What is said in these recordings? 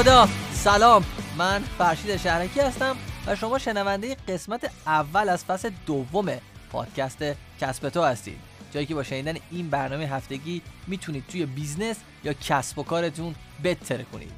خدا. سلام، من فرشید شهرکی هستم و شما شنونده قسمت اول از فصل دوم پادکست کسب تو هستید، جایی که با شنیدن این برنامه هفتگی میتونید توی بیزنس یا کسب و کارتون بهتر کنید.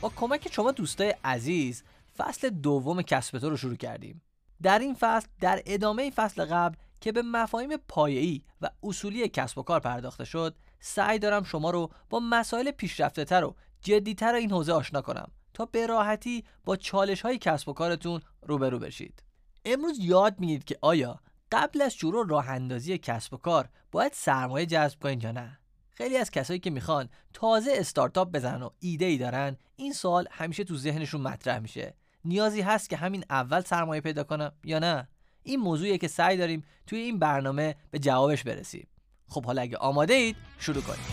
با کمک شما دوستای عزیز فصل دوم کسب تو رو شروع کردیم. در این فصل در ادامه فصل قبل که به مفاهیم پایه‌ای و اصولی کسب و کار پرداخته شد، سعی دارم شما رو با مسائل پیشرفته‌تر و جدی‌تر این حوزه آشنا کنم تا به راحتی با چالش‌های کسب و کارتون روبرو بشید. امروز یاد می‌گیرید که آیا قبل از شروع راه‌اندازی کسب و کار باید سرمایه جذب کنید یا نه. خیلی از کسایی که میخوان تازه استارتاپ بزنن و ایده‌ای دارن، این سوال همیشه تو ذهنشون مطرح میشه: نیازی هست که همین اول سرمایه پیدا کنم یا نه؟ این موضوعیه که سعی داریم توی این برنامه به جوابش برسیم. خب حالا اگه آماده اید شروع کنیم.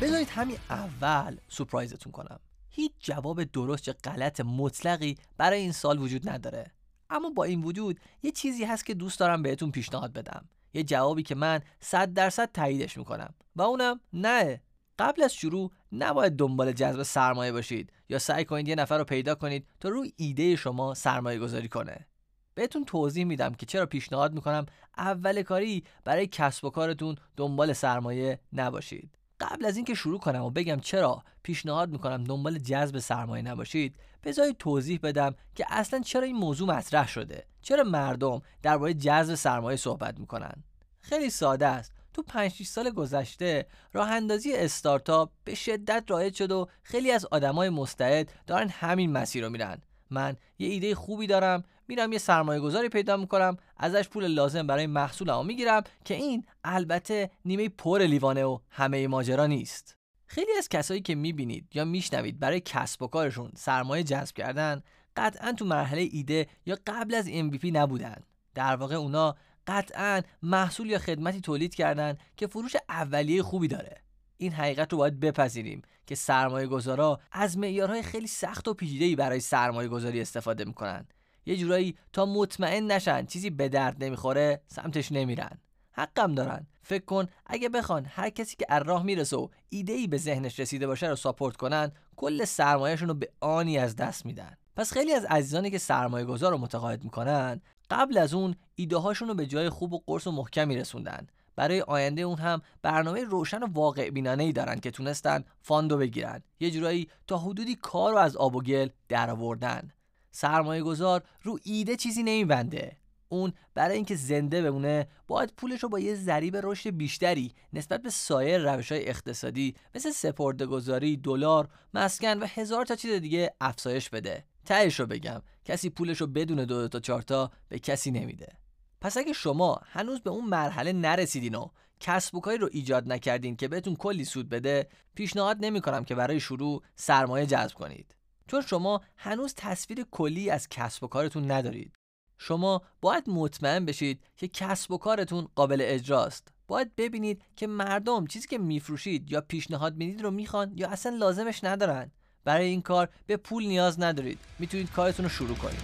بذارید همین اول سورپرایزتون کنم. هیچ جواب درست یا غلط مطلقی برای این سوال وجود نداره، اما با این وجود یه چیزی هست که دوست دارم بهتون پیشنهاد بدم، یه جوابی که من 100% تاییدش میکنم و اونم نه. قبل از شروع نباید دنبال جذب سرمایه باشید یا سعی کنید یه نفر رو پیدا کنید تا روی ایده شما سرمایه گذاری کنه. بهتون توضیح میدم که چرا پیشنهاد میکنم اول کاری برای کسب و کارتون دنبال سرمایه نباشید. قبل از اینکه شروع کنم و بگم چرا پیشنهاد میکنم دنبال جذب سرمایه نباشید، بذارید توضیح بدم که اصلا چرا این موضوع مطرح شده، چرا مردم درباره جذب سرمایه صحبت میکنن. خیلی ساده است. تو 5-6 سال گذشته راه اندازی استارتاپ به شدت رایج شد و خیلی از آدمای مستعد دارن همین مسیر رو میرن. من یه ایده خوبی دارم، میرم یه سرمایه گذاری پیدا میکنم، ازش پول لازم برای محصولمو میگیرم که این البته نیمه پر لیوانه و همه ماجرا نیست. خیلی از کسایی که میبینید یا میشنوید برای کسب و کارشون سرمایه جذب کردن، قطعاً تو مرحله ایده یا قبل از MVP نبودن. در واقع اونا قطعاً محصول یا خدمتی تولید کردن که فروش اولیه خوبی داره. این حقیقت رو باید بپذیریم که سرمایه‌گذارا از معیارهای خیلی سخت و پیچیده‌ای برای سرمایه‌گذاری استفاده میکنن. یه جورایی تا مطمئن نشن چیزی به درد نمیخوره سمتش نمیرن. حقم دارن. فکر کن اگه بخوان هر کسی که از راه میرسه و ایده‌ای به ذهنش رسیده باشه رو ساپورت کنن، کل سرمایه‌شون رو به آنی از دست میدن. پس خیلی از عزیزانی که سرمایه‌گذار رو متقاعد میکنن، قبل از اون ایده هاشون رو به جای خوب و قرص و محکمی رسوندن. برای آینده اون هم برنامه روشن و واقع بینانه‌ای دارن که تونستن فاندو بگیرن. یه جورایی تا حدودی کار رو از آب و گل درآوردن. سرمایه‌گذار رو ایده چیزی نمی‌بنده. اون برای اینکه زنده بمونه باید پولش رو با یه ضریب رشد بیشتری نسبت به سایر روش‌های اقتصادی مثل سپرده‌گذاری، دلار، مسکن و هزار تا چیز دیگه افزایش بده. تهش رو بگم کسی پولش رو بدون 2 تا 4 تا به کسی نمیده. پس اگه شما هنوز به اون مرحله نرسیدین و کسب و کاری رو ایجاد نکردین که بهتون کلی سود بده، پیشنهاد نمی‌کنم که برای شروع سرمایه جذب کنید، چون شما هنوز تصویر کلی از کسب و کارتون ندارید. شما باید مطمئن بشید که کسب و کارتون قابل اجراست. باید ببینید که مردم چیزی که میفروشید یا پیشنهاد میدید رو میخوان یا اصلا لازمش ندارن. برای این کار به پول نیاز ندارید. میتونید کارتون رو شروع کنید.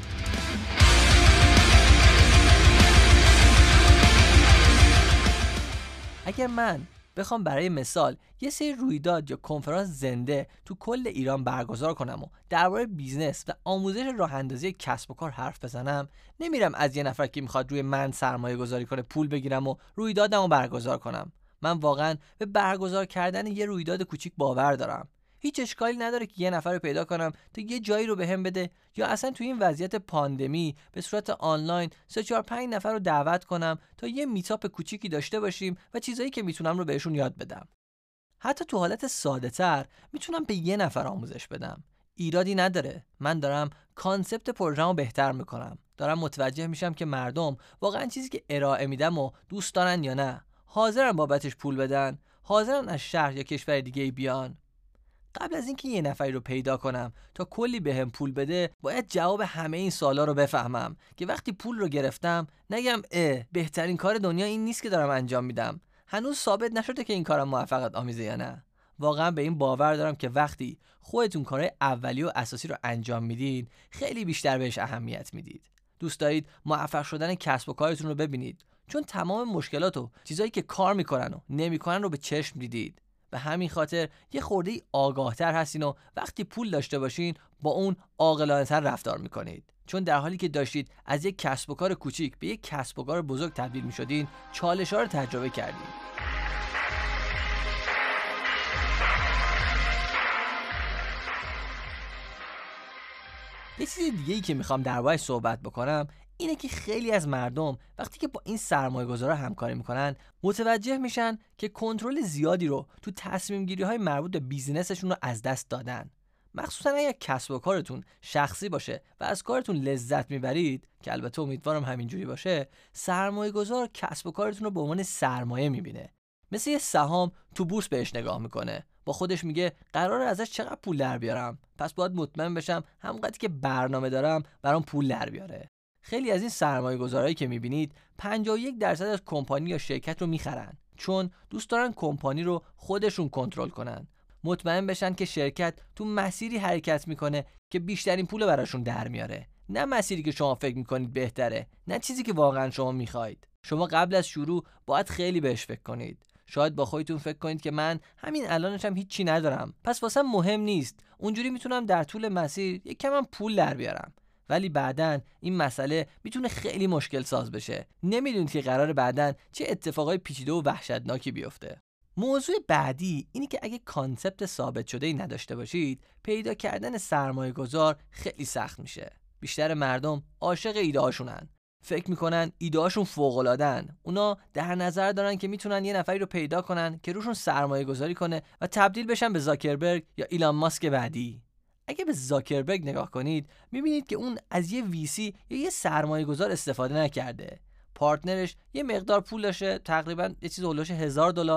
اگر من بخوام برای مثال یه سری رویداد یا کنفرانس زنده تو کل ایران برگزار کنم و درباره بیزنس و آموزش راه‌اندازی کسب و کار حرف بزنم، نمیرم از یه نفر که میخواد روی من سرمایه گذاری کنه پول بگیرم و رویدادمو برگزار کنم. من واقعا به برگزار کردن یه رویداد کوچیک باور دارم. هیچ اشکالی نداره که یه نفر رو پیدا کنم تا یه جایی رو بهم بده، یا اصلا تو این وضعیت پاندمی به صورت آنلاین 3-4-5 نفر رو دعوت کنم تا یه میتاپ کوچیکی داشته باشیم و چیزایی که میتونم رو بهشون یاد بدم. حتی تو حالت ساده تر میتونم به یه نفر آموزش بدم. ایرادی نداره. من دارم کانسپت پروژه‌مو بهتر میکنم. دارم متوجه میشم که مردم واقعا چیزی که ارائه میدم و دوست دارن یا نه. حاضرن بابتش پول بدن، حاضرن از شهر یا کشور دیگه بیان. قبل از اینکه یه نفری رو پیدا کنم تا کلی بهم پول بده، باید جواب همه این سوالا رو بفهمم که وقتی پول رو گرفتم نگم بهترین کار دنیا این نیست که دارم انجام میدم. هنوز ثابت نشده که این کارم موفقیت آمیزه یا نه. واقعا به این باور دارم که وقتی خودتون کارهای اولیه و اساسی رو انجام میدین، خیلی بیشتر بهش اهمیت میدید. دوست دارید موفق شدن کسب و کارتون رو ببینید، چون تمام مشکلات و چیزایی که کار میکنن و نمیکنن رو به چشم دیدید. به همین خاطر یه خورده آگاه‌تر هستین و وقتی پول داشته باشین با اون عاقلانه‌تر رفتار میکنید. چون در حالی که داشتید از یک کسب و کار کوچیک به یک کسب و کار بزرگ تبدیل میشدین، چالش‌ها رو تجربه کردید. یه چیز دیگه‌ای که میخوام درباره‌اش صحبت بکنم اینه که خیلی از مردم وقتی که با این سرمایه‌گذارا همکاری میکنن متوجه میشن که کنترل زیادی رو تو تصمیم‌گیری‌های مربوط به بیزینسشون رو از دست دادن. مخصوصاً اگر کسب و کارتون شخصی باشه و از کارتون لذت میبرید، که البته امیدوارم همینجوری باشه، سرمایه‌گذار کسب و کارتون رو به عنوان سرمایه میبینه. مثل یه سهام تو بورس بهش نگاه میکنه، با خودش میگه قراره ازش چقدر پول در بیارم، پس باید مطمئن بشم همونقدر که برنامه دارم برام پول در بیاره. خیلی از این سرمایه‌گذارایی که میبینید 51% از کمپانی یا شرکت رو میخرن، چون دوست دارن کمپانی رو خودشون کنترل کنن، مطمئن بشن که شرکت تو مسیری حرکت میکنه که بیشترین پول براشون در میاره، نه مسیری که شما فکر میکنید بهتره، نه چیزی که واقعا شما میخواید. شما قبل از شروع باید خیلی بهش فکر کنید. شاید با خودتون فکر کنید که من همین الانشم هیچی ندارم، پس واسم مهم نیست، اونجوری میتونم در طول مسیر یک کم پول در بیارم. ولی بعداً این مسئله میتونه خیلی مشکل ساز بشه. نمیدونید که قرار بعداً چه اتفاقای پیچیده و وحشتناکی بیفته. موضوع بعدی اینه که اگه کانسپت ثابت شده‌ای نداشته باشید، پیدا کردن سرمایه‌گذار خیلی سخت میشه. بیشتر مردم عاشق ایده‌هاشونن. فکر میکنن ایده‌هاشون فوق‌العاده‌ن. اونا در نظر دارن که میتونن یه نفری رو پیدا کنن که روشون سرمایه گذاری کنه و تبدیل بشن به زاکربرگ یا ایلان ماسک بعدی. اگه به زاکربرگ نگاه کنید میبینید که اون از یه ویسی یا یه سرمایه گذار استفاده نکرده. پارتنرش یه مقدار پول داشته، تقریبا یه چیز هولوش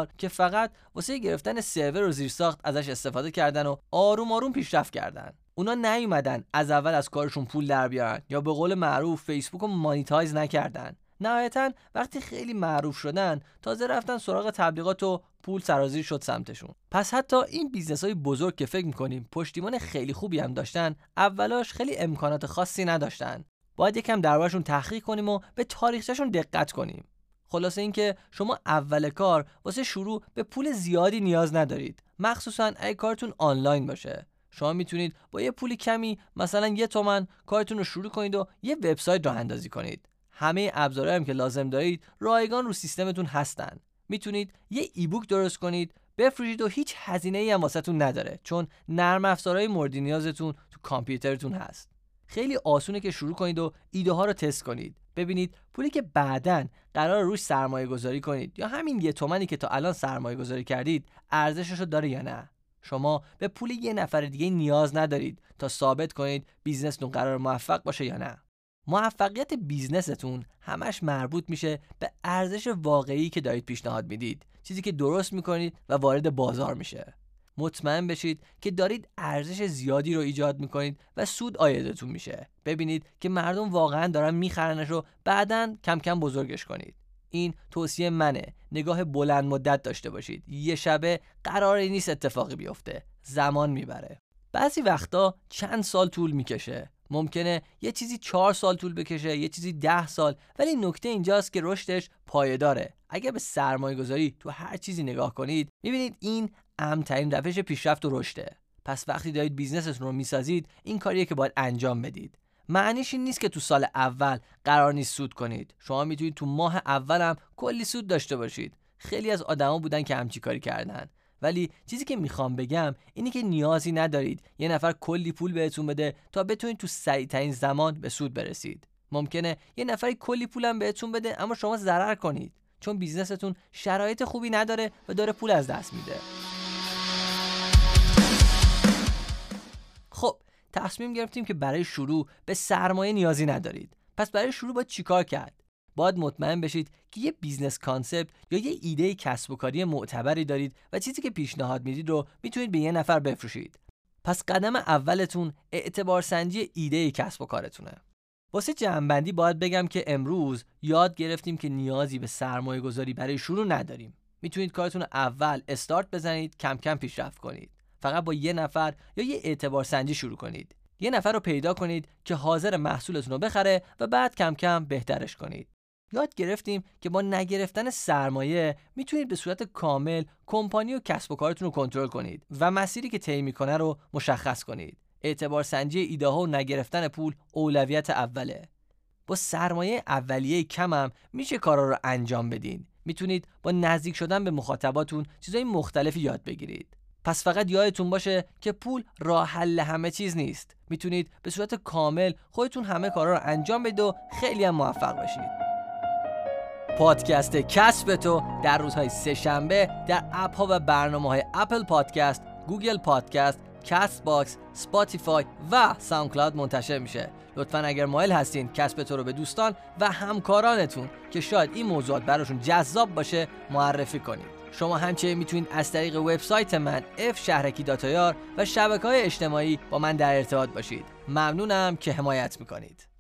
$1000 که فقط واسه گرفتن سرور و زیرساخت ازش استفاده کردن و آروم آروم پیشرفت کردن. اونا نیومدن از اول از کارشون پول در بیارن یا به قول معروف فیسبوک رو مانیتایز نکردن. نهایتاً وقتی خیلی معروف شدن تازه رفتن سراغ تبلیغات و پول سرازیر شد سمتشون. پس حتی این بیزنس‌های بزرگ که فکر می‌کنیم پشتیبان خیلی خوبی هم داشتن، اولاش خیلی امکانات خاصی نداشتن. باید یکم دربارشون تحقیق کنیم و به تاریخچه‌شون دقت کنیم. خلاصه اینکه شما اول کار واسه شروع به پول زیادی نیاز ندارید، مخصوصاً اگه کارتون آنلاین باشه. شما میتونید با یه پول کمی، مثلا £1 کارتون رو شروع کنید و یه وبسایت راه اندازی کنید. همه ابزارهایی هم که لازم دارید رایگان رو سیستمتون هستن. میتونید یه ایبوک درست کنید، بفروشید و هیچ هزینه‌ای هم واسهتون نداره، چون نرم افزارهای مورد نیازتون تو کامپیوترتون هست. خیلی آسونه که شروع کنید و ایده ها رو تست کنید. ببینید پولی که بعداً قرار روش سرمایه گذاری کنید یا همین £1 که تا الان سرمایه گذاری کردید ارزشش رو داره یا نه. شما به پول یه نفر دیگه نیاز ندارید تا ثابت کنید بیزنستون قرار موفق باشه یا نه. موفقیت بیزنستون همش مربوط میشه به ارزش واقعی که دارید پیشنهاد میدید، چیزی که درست میکنید و وارد بازار میشه. مطمئن بشید که دارید ارزش زیادی رو ایجاد میکنید و سود عایدتون میشه. ببینید که مردم واقعا دارن میخرنش و بعداً کم کم بزرگش کنید. این توصیه منه. نگاه بلند مدت داشته باشید. یه شبه قراری نیست اتفاقی بیفته. زمان میبره. بعضی وقتا چند سال طول میکشه. ممکنه یه چیزی 4 سال طول بکشه، یه چیزی 10 سال، ولی نکته اینجاست که رشدش پایداره. اگه به سرمایه گذاری تو هر چیزی نگاه کنید، میبینید این امن‌ترین روش پیشرفت و رشده. پس وقتی دارید بیزنستون رو میسازید، این کاریه که باید انجام بدید. معنیش این نیست که تو سال اول قرار نیست سود کنید. شما میتونید تو ماه اول هم کلی سود داشته باشید. خیلی از آدما بودن که همچین کاری کردن. ولی چیزی که میخوام بگم اینه که نیازی ندارید یه نفر کلی پول بهتون بده تا بتونید تو سریعترین زمان به سود برسید. ممکنه یه نفری کلی پولم بهتون بده اما شما ضرر کنید، چون بیزنستون شرایط خوبی نداره و داره پول از دست میده. خب تصمیم گرفتیم که برای شروع به سرمایه نیازی ندارید. پس برای شروع باید چیکار کرد؟ باید مطمئن بشید که یه بیزنس کانسپت یا یه ایده کسب و کاری معتبری دارید و چیزی که پیشنهاد میدید رو میتونید به یه نفر بفروشید. پس قدم اولتون اعتبارسنجی ایده کسب و کارتونه. واسه جمع‌بندی باید بگم که امروز یاد گرفتیم که نیازی به سرمایه گذاری برای شروع نداریم. میتونید کارتون رو اول استارت بزنید، کم کم پیشرفت کنید. فقط با یه نفر یا یه اعتبارسنجی شروع کنید. یه نفر رو پیدا کنید که حاضر محصولتون رو بخره و بعد کم کم بهترش کنید. یاد گرفتیم که با نگرفتن سرمایه میتونید به صورت کامل کمپانی و کسب و کارتون رو کنترل کنید و مسیری که طی میکنه رو مشخص کنید. اعتبار سنجی ایده ها و نگرفتن پول اولویت اوله. با سرمایه اولیه کم هم میشه کارا رو انجام بدین. میتونید با نزدیک شدن به مخاطباتون چیزای مختلفی یاد بگیرید. پس فقط یادتون باشه که پول راه حل همه چیز نیست. میتونید به صورت کامل خودتون همه کارا رو انجام بدید و خیلی هم موفق بشید. پادکست کسب تو در روزهای سه‌شنبه در اپ‌ها و برنامه‌های اپل پادکست، گوگل پادکست، کست باکس، اسپاتیفای و ساوندکلاود منتشر میشه. لطفاً اگر مایل هستین کسب تو رو به دوستان و همکارانتون که شاید این موضوعات براشون جذاب باشه معرفی کنید. شما همچنین میتونید از طریق وبسایت من FShahraki.ir و شبکه‌های اجتماعی با من در ارتباط باشید. ممنونم که حمایت میکنید.